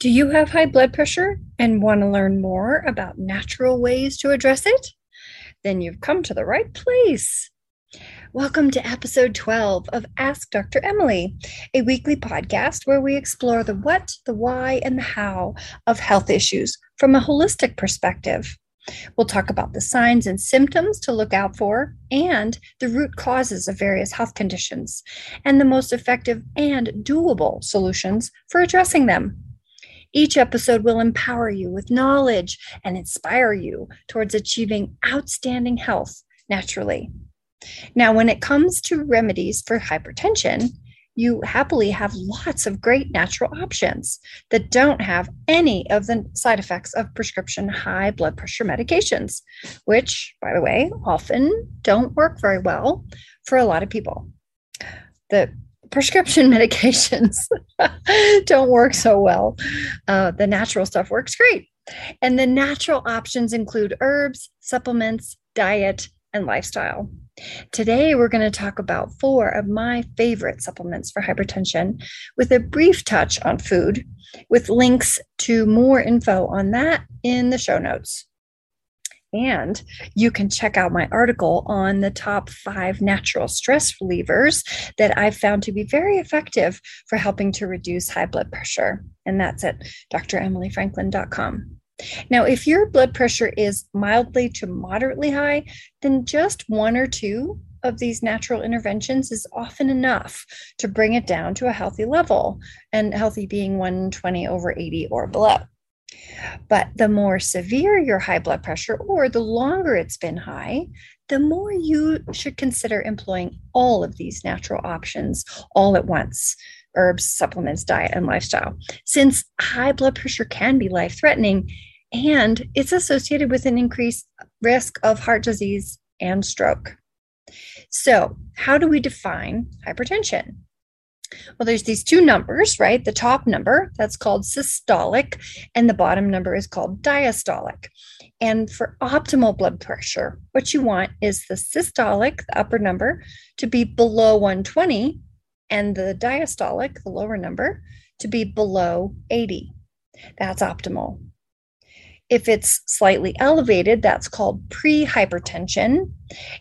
Do you have high blood pressure and want to learn more about natural ways to address it? Then you've come to the right place. Welcome to episode 12 of Ask Dr. Emily, a weekly podcast where we explore the what, the why, and the how of health issues from a holistic perspective. We'll talk about the signs and symptoms to look out for and the root causes of various health conditions and the most effective and doable solutions for addressing them. Each episode will empower you with knowledge and inspire you towards achieving outstanding health naturally. Now, when it comes to remedies for hypertension, you happily have lots of great natural options that don't have any of the side effects of prescription high blood pressure medications, which, by the way, often don't work very well for a lot of people. The prescription medications don't work so well. The natural stuff works great. And the natural options include herbs, supplements, diet, and lifestyle. Today, we're going to talk about 4 of my favorite supplements for hypertension with a brief touch on food, with links to more info on that in the show notes. And you can check out my article on the top 5 natural stress relievers that I've found to be very effective for helping to reduce high blood pressure. And that's at dremilyfranklin.com. Now, if your blood pressure is mildly to moderately high, then just 1 or 2 of these natural interventions is often enough to bring it down to a healthy level, and healthy being 120/80 or below. But the more severe your high blood pressure or the longer it's been high, the more you should consider employing all of these natural options all at once: herbs, supplements, diet, and lifestyle, since high blood pressure can be life-threatening and it's associated with an increased risk of heart disease and stroke. So how do we define hypertension? Well, there's these 2 numbers, right? The top number, that's called systolic, and the bottom number is called diastolic. And for optimal blood pressure, what you want is the systolic, the upper number, to be below 120, and the diastolic, the lower number, to be below 80. That's optimal. If it's slightly elevated, that's called prehypertension.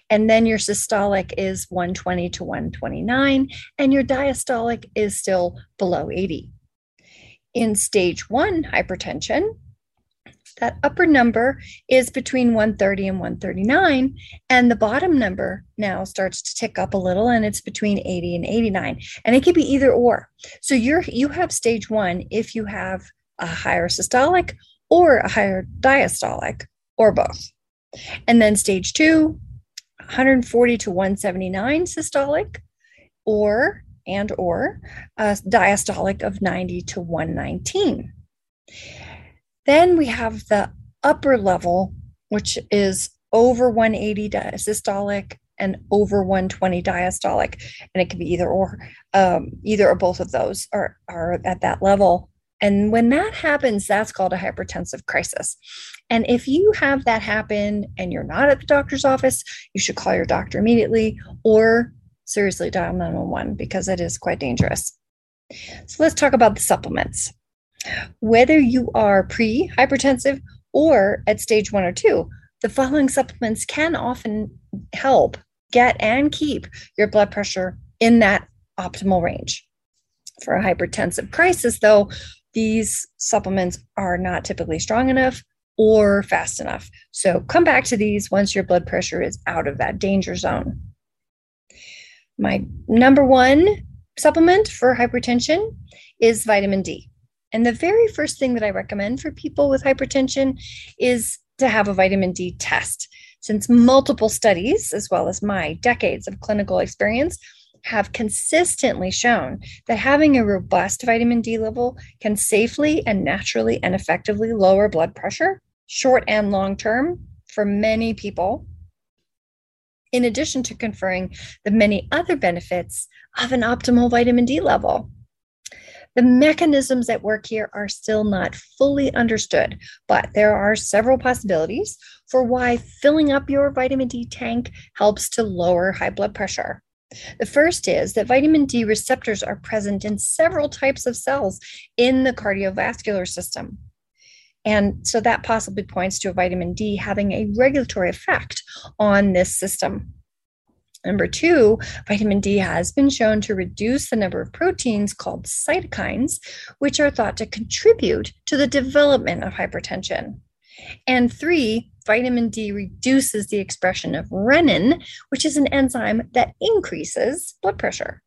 And then your systolic is 120/129, and your diastolic is still below 80. In stage 1 hypertension, that upper number is between 130/139, and the bottom number now starts to tick up a little, and it's between 80/89. And it could be either or. So you have stage 1 if you have a higher systolic or a higher diastolic, or both. And then stage 2, 140/179 systolic, or a diastolic of 90/119. Then we have the upper level, which is over 180 systolic and over 120 diastolic, and it can be either or both of those are at that level. And when that happens, that's called a hypertensive crisis. And if you have that happen and you're not at the doctor's office, you should call your doctor immediately, or seriously dial 911, because it is quite dangerous. So let's talk about the supplements. Whether you are pre-hypertensive or at stage 1 or 2, the following supplements can often help get and keep your blood pressure in that optimal range. For a hypertensive crisis, though, these supplements are not typically strong enough or fast enough. So come back to these once your blood pressure is out of that danger zone. My number 1 supplement for hypertension is vitamin D. And the very first thing that I recommend for people with hypertension is to have a vitamin D test, since multiple studies, as well as my decades of clinical experience, have consistently shown that having a robust vitamin D level can safely and naturally and effectively lower blood pressure, short and long term, for many people, in addition to conferring the many other benefits of an optimal vitamin D level. The mechanisms at work here are still not fully understood, but there are several possibilities for why filling up your vitamin D tank helps to lower high blood pressure. The first is that vitamin D receptors are present in several types of cells in the cardiovascular system. And so that possibly points to a vitamin D having a regulatory effect on this system. Number two, vitamin D has been shown to reduce the number of proteins called cytokines, which are thought to contribute to the development of hypertension. And three, vitamin D reduces the expression of renin, which is an enzyme that increases blood pressure.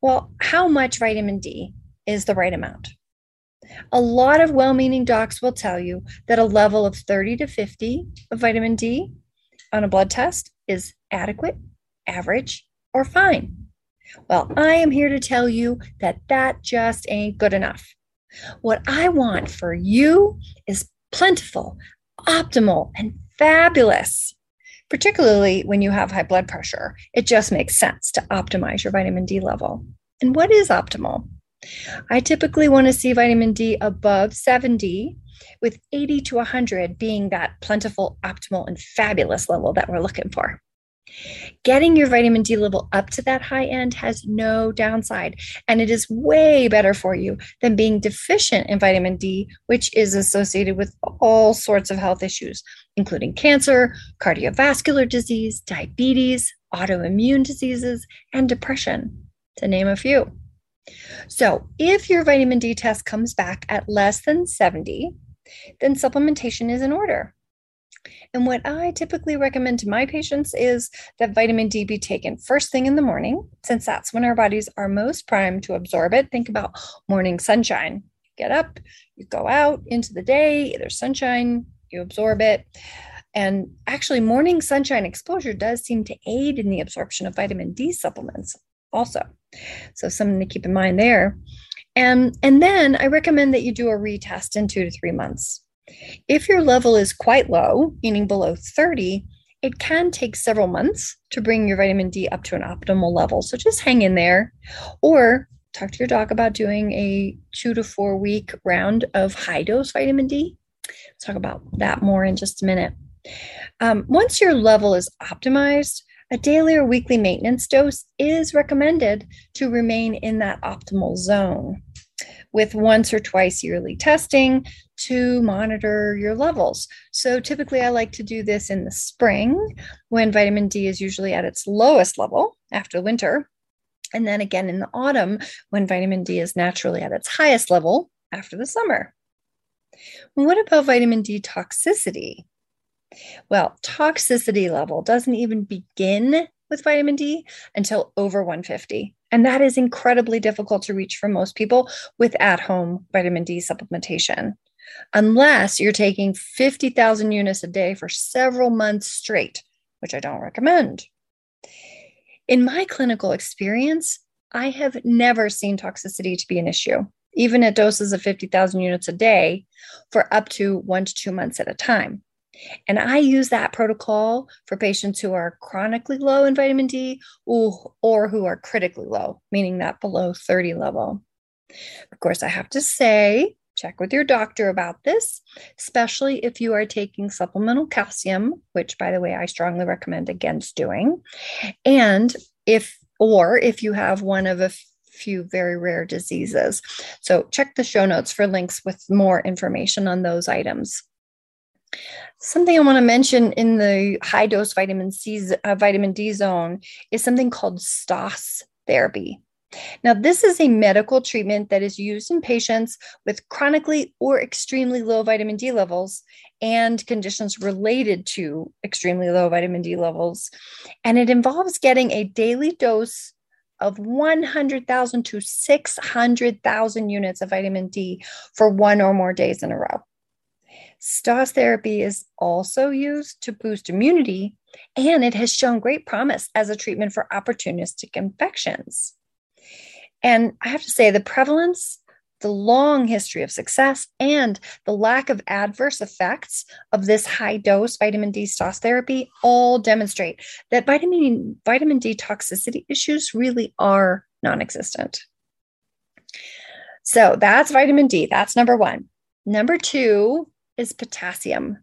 Well, how much vitamin D is the right amount? A lot of well-meaning docs will tell you that a level of 30 to 50 of vitamin D on a blood test is adequate, average, or fine. Well, I am here to tell you that that just ain't good enough. What I want for you is plentiful, optimal, and fabulous, particularly when you have high blood pressure. It just makes sense to optimize your vitamin D level. And what is optimal? I typically want to see vitamin D above 70, with 80 to 100 being that plentiful, optimal, and fabulous level that we're looking for. Getting your vitamin D level up to that high end has no downside, and it is way better for you than being deficient in vitamin D, which is associated with all sorts of health issues, including cancer, cardiovascular disease, diabetes, autoimmune diseases, and depression, to name a few. So if your vitamin D test comes back at less than 70, then supplementation is in order. And what I typically recommend to my patients is that vitamin D be taken first thing in the morning, since that's when our bodies are most primed to absorb it. Think about morning sunshine. Get up, you go out into the day, there's sunshine, you absorb it. And actually, morning sunshine exposure does seem to aid in the absorption of vitamin D supplements also. So something to keep in mind there. And then I recommend that you do a retest in 2 to 3 months. If your level is quite low, meaning below 30, it can take several months to bring your vitamin D up to an optimal level. So just hang in there, or talk to your doc about doing a 2 to 4 week round of high dose vitamin D. Let's talk about that more in just a minute. Once your level is optimized, a daily or weekly maintenance dose is recommended to remain in that optimal zone, with once or twice yearly testing to monitor your levels. So typically I like to do this in the spring when vitamin D is usually at its lowest level after winter, and then again in the autumn when vitamin D is naturally at its highest level after the summer. What about vitamin D toxicity? Well, toxicity level doesn't even begin with vitamin D until over 150. And that is incredibly difficult to reach for most people with at-home vitamin D supplementation, unless you're taking 50,000 units a day for several months straight, which I don't recommend. In my clinical experience, I have never seen toxicity to be an issue, even at doses of 50,000 units a day for up to 1 to 2 months at a time. And I use that protocol for patients who are chronically low in vitamin D or who are critically low, meaning that below 30 level. Of course, I have to say, check with your doctor about this, especially if you are taking supplemental calcium, which, by the way, I strongly recommend against doing. And if you have one of a few very rare diseases. So check the show notes for links with more information on those items. Something I want to mention in the high dose vitamin D zone is something called STOS therapy. Now, this is a medical treatment that is used in patients with chronically or extremely low vitamin D levels and conditions related to extremely low vitamin D levels. And it involves getting a daily dose of 100,000 to 600,000 units of vitamin D for 1 or more days in a row. STOS therapy is also used to boost immunity, and it has shown great promise as a treatment for opportunistic infections. And I have to say, the prevalence, the long history of success, and the lack of adverse effects of this high-dose vitamin D STOS therapy all demonstrate that vitamin D toxicity issues really are non-existent. So that's vitamin D. That's number one. Number two is potassium.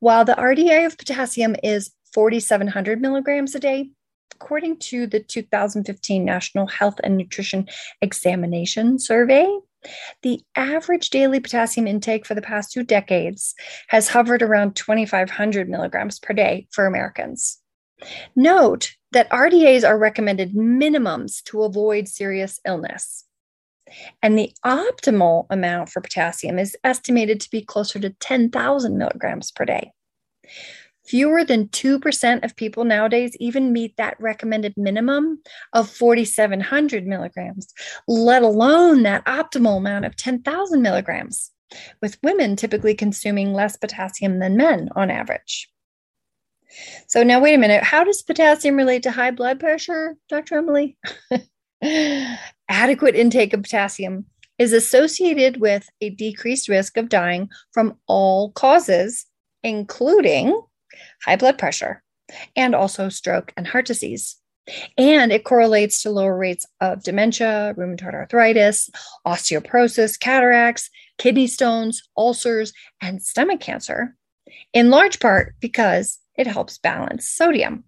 While the RDA of potassium is 4,700 milligrams a day, according to the 2015 National Health and Nutrition Examination Survey, the average daily potassium intake for the past 2 decades has hovered around 2,500 milligrams per day for Americans. Note that RDAs are recommended minimums to avoid serious illness. And the optimal amount for potassium is estimated to be closer to 10,000 milligrams per day. Fewer than 2% of people nowadays even meet that recommended minimum of 4,700 milligrams, let alone that optimal amount of 10,000 milligrams, with women typically consuming less potassium than men on average. So now, wait a minute. How does potassium relate to high blood pressure, Dr. Emily? Adequate intake of potassium is associated with a decreased risk of dying from all causes, including high blood pressure and also stroke and heart disease. And it correlates to lower rates of dementia, rheumatoid arthritis, osteoporosis, cataracts, kidney stones, ulcers, and stomach cancer, in large part because it helps balance sodium.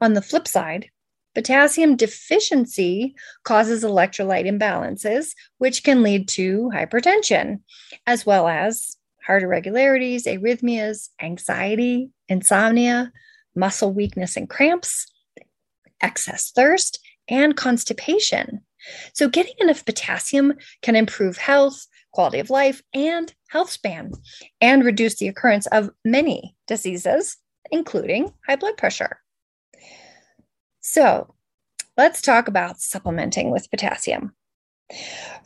On the flip side, potassium deficiency causes electrolyte imbalances, which can lead to hypertension, as well as heart irregularities, arrhythmias, anxiety, insomnia, muscle weakness and cramps, excess thirst, and constipation. So getting enough potassium can improve health, quality of life, and health span, and reduce the occurrence of many diseases, including high blood pressure. So let's talk about supplementing with potassium.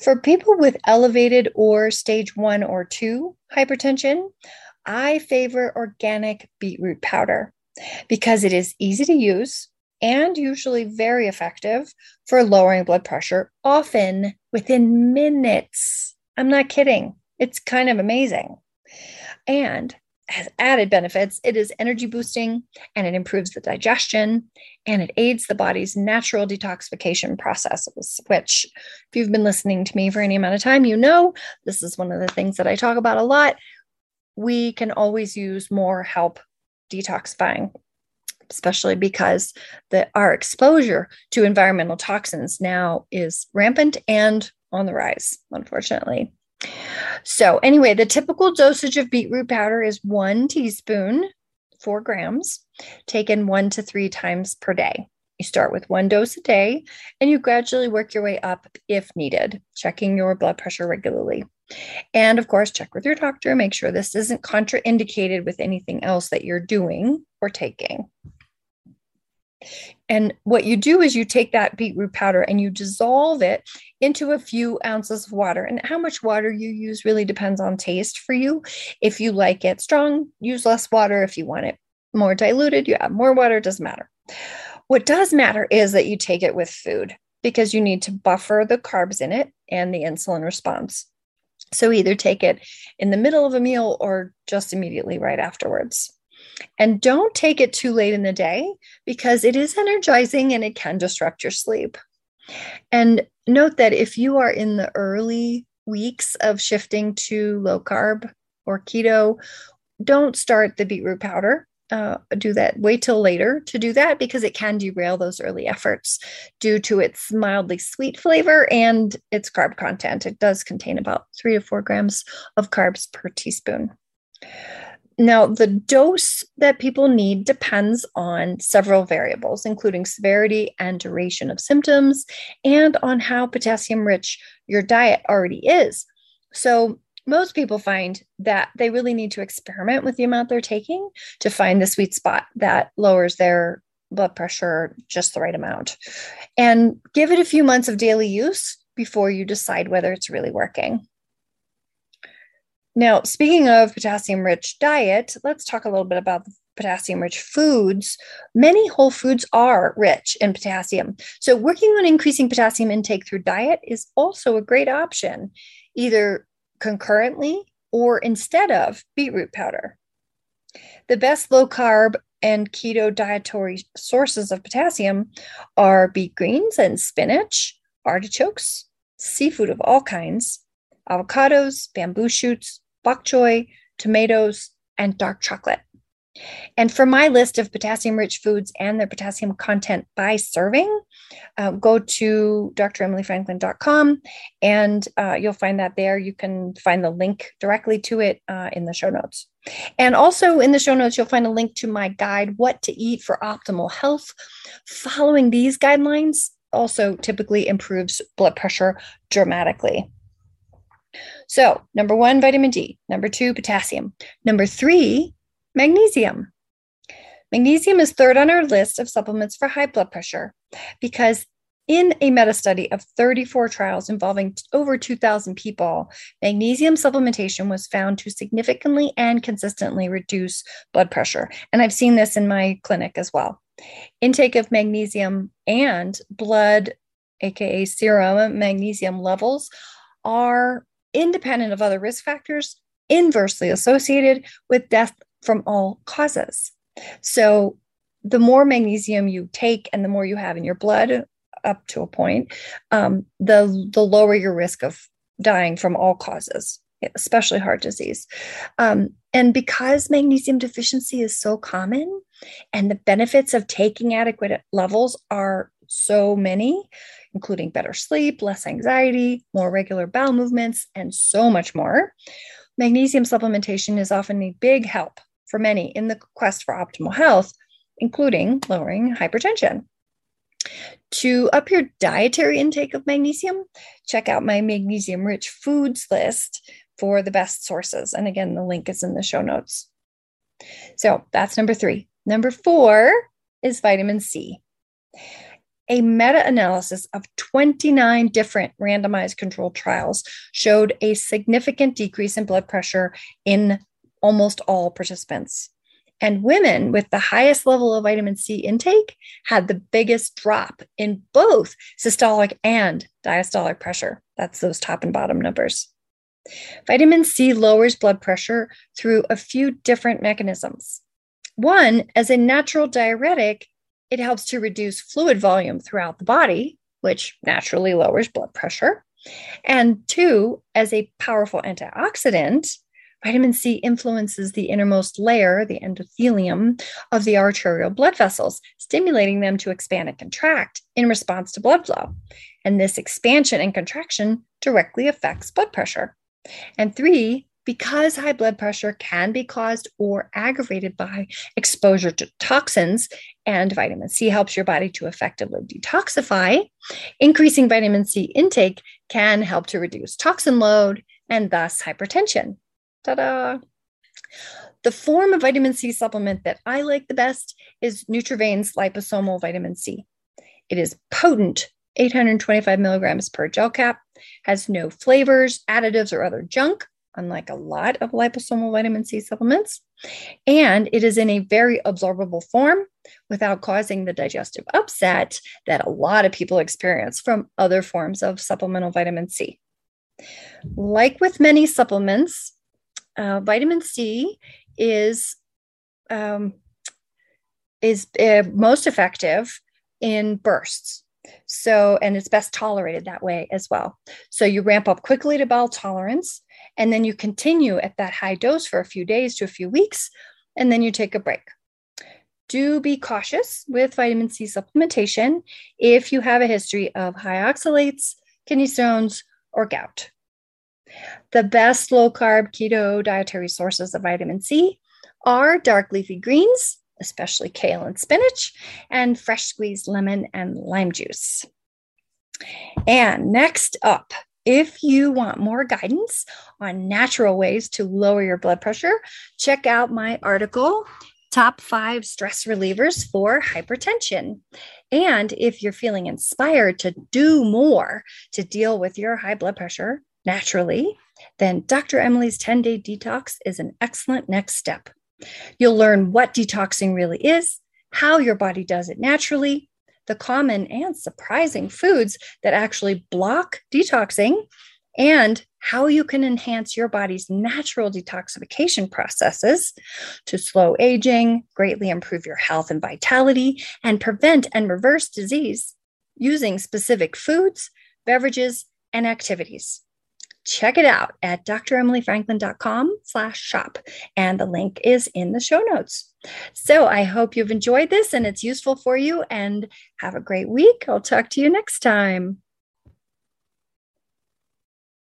For people with elevated or stage 1 or 2 hypertension, I favor organic beetroot powder because it is easy to use and usually very effective for lowering blood pressure, often within minutes. I'm not kidding. It's kind of amazing. And has added benefits. It is energy boosting, and it improves the digestion, and it aids the body's natural detoxification processes, which, if you've been listening to me for any amount of time, you know, this is one of the things that I talk about a lot. We can always use more help detoxifying, especially because our exposure to environmental toxins now is rampant and on the rise, unfortunately. So anyway, the typical dosage of beetroot powder is 1 teaspoon, 4 grams, taken 1 to 3 times per day. You start with 1 dose a day, and you gradually work your way up if needed, checking your blood pressure regularly. And of course, check with your doctor, make sure this isn't contraindicated with anything else that you're doing or taking. And what you do is you take that beetroot powder and you dissolve it into a few ounces of water. And how much water you use really depends on taste for you. If you like it strong, use less water. If you want it more diluted, you add more water. It doesn't matter. What does matter is that you take it with food because you need to buffer the carbs in it and the insulin response. So either take it in the middle of a meal or just immediately right afterwards. And don't take it too late in the day because it is energizing and it can disrupt your sleep. And note that if you are in the early weeks of shifting to low carb or keto, don't start the beetroot powder. Do that. Wait till later to do that because it can derail those early efforts due to its mildly sweet flavor and its carb content. It does contain about 3 to 4 grams of carbs per teaspoon. Now, the dose that people need depends on several variables, including severity and duration of symptoms, and on how potassium-rich your diet already is. So most people find that they really need to experiment with the amount they're taking to find the sweet spot that lowers their blood pressure just the right amount. And give it a few months of daily use before you decide whether it's really working. Now, speaking of potassium-rich diet, let's talk a little bit about the potassium-rich foods. Many whole foods are rich in potassium. So working on increasing potassium intake through diet is also a great option, either concurrently or instead of beetroot powder. The best low-carb and keto dietary sources of potassium are beet greens and spinach, artichokes, seafood of all kinds, avocados, bamboo shoots, bok choy, tomatoes, and dark chocolate. And for my list of potassium-rich foods and their potassium content by serving, go to dremilyfranklin.com and you'll find that there. You can find the link directly to it in the show notes. And also in the show notes, you'll find a link to my guide, What to Eat for Optimal Health. Following these guidelines also typically improves blood pressure dramatically. So 1, vitamin D. 2, potassium. 3, magnesium. Magnesium is third on our list of supplements for high blood pressure because in a meta-study of 34 trials involving over 2,000 people, magnesium supplementation was found to significantly and consistently reduce blood pressure. And I've seen this in my clinic as well. Intake of magnesium and blood, aka serum magnesium levels, are independent of other risk factors, inversely associated with death from all causes. So the more magnesium you take and the more you have in your blood up to a point, the lower your risk of dying from all causes, especially heart disease. And because magnesium deficiency is so common and the benefits of taking adequate levels are so many, including better sleep, less anxiety, more regular bowel movements, and so much more, magnesium supplementation is often a big help for many in the quest for optimal health, including lowering hypertension. To up your dietary intake of magnesium, check out my magnesium-rich foods list for the best sources. And again, the link is in the show notes. So that's 3. 4 is vitamin C. A meta-analysis of 29 different randomized controlled trials showed a significant decrease in blood pressure in almost all participants. And women with the highest level of vitamin C intake had the biggest drop in both systolic and diastolic pressure. That's those top and bottom numbers. Vitamin C lowers blood pressure through a few different mechanisms. One, as a natural diuretic, it helps to reduce fluid volume throughout the body, which naturally lowers blood pressure. And 2, as a powerful antioxidant, vitamin C influences the innermost layer, the endothelium, of the arterial blood vessels, stimulating them to expand and contract in response to blood flow. And this expansion and contraction directly affects blood pressure. And 3, because high blood pressure can be caused or aggravated by exposure to toxins, and vitamin C helps your body to effectively detoxify, increasing vitamin C intake can help to reduce toxin load and thus hypertension. Ta-da! The form of vitamin C supplement that I like the best is NutraVane's liposomal vitamin C. It is potent, 825 milligrams per gel cap, has no flavors, additives, or other junk, unlike a lot of liposomal vitamin C supplements. And it is in a very absorbable form without causing the digestive upset that a lot of people experience from other forms of supplemental vitamin C. Like with many supplements, vitamin C is most effective in bursts. So, and it's best tolerated that way as well. So you ramp up quickly to bowel tolerance, and then you continue at that high dose for a few days to a few weeks, and then you take a break. Do be cautious with vitamin C supplementation if you have a history of high oxalates, kidney stones, or gout. The best low-carb keto dietary sources of vitamin C are dark leafy greens, especially kale and spinach, and fresh squeezed lemon and lime juice. And next up, if you want more guidance on natural ways to lower your blood pressure, check out my article, Top 5 Stress Relievers for Hypertension. And if you're feeling inspired to do more to deal with your high blood pressure naturally, then Dr. Emily's 10-Day Detox is an excellent next step. You'll learn what detoxing really is, how your body does it naturally, the common and surprising foods that actually block detoxing, and how you can enhance your body's natural detoxification processes to slow aging, greatly improve your health and vitality, and prevent and reverse disease using specific foods, beverages, and activities. check it out at dremilyfranklin.com/shop. And the link is in the show notes. So I hope you've enjoyed this and it's useful for you, and have a great week. I'll talk to you next time.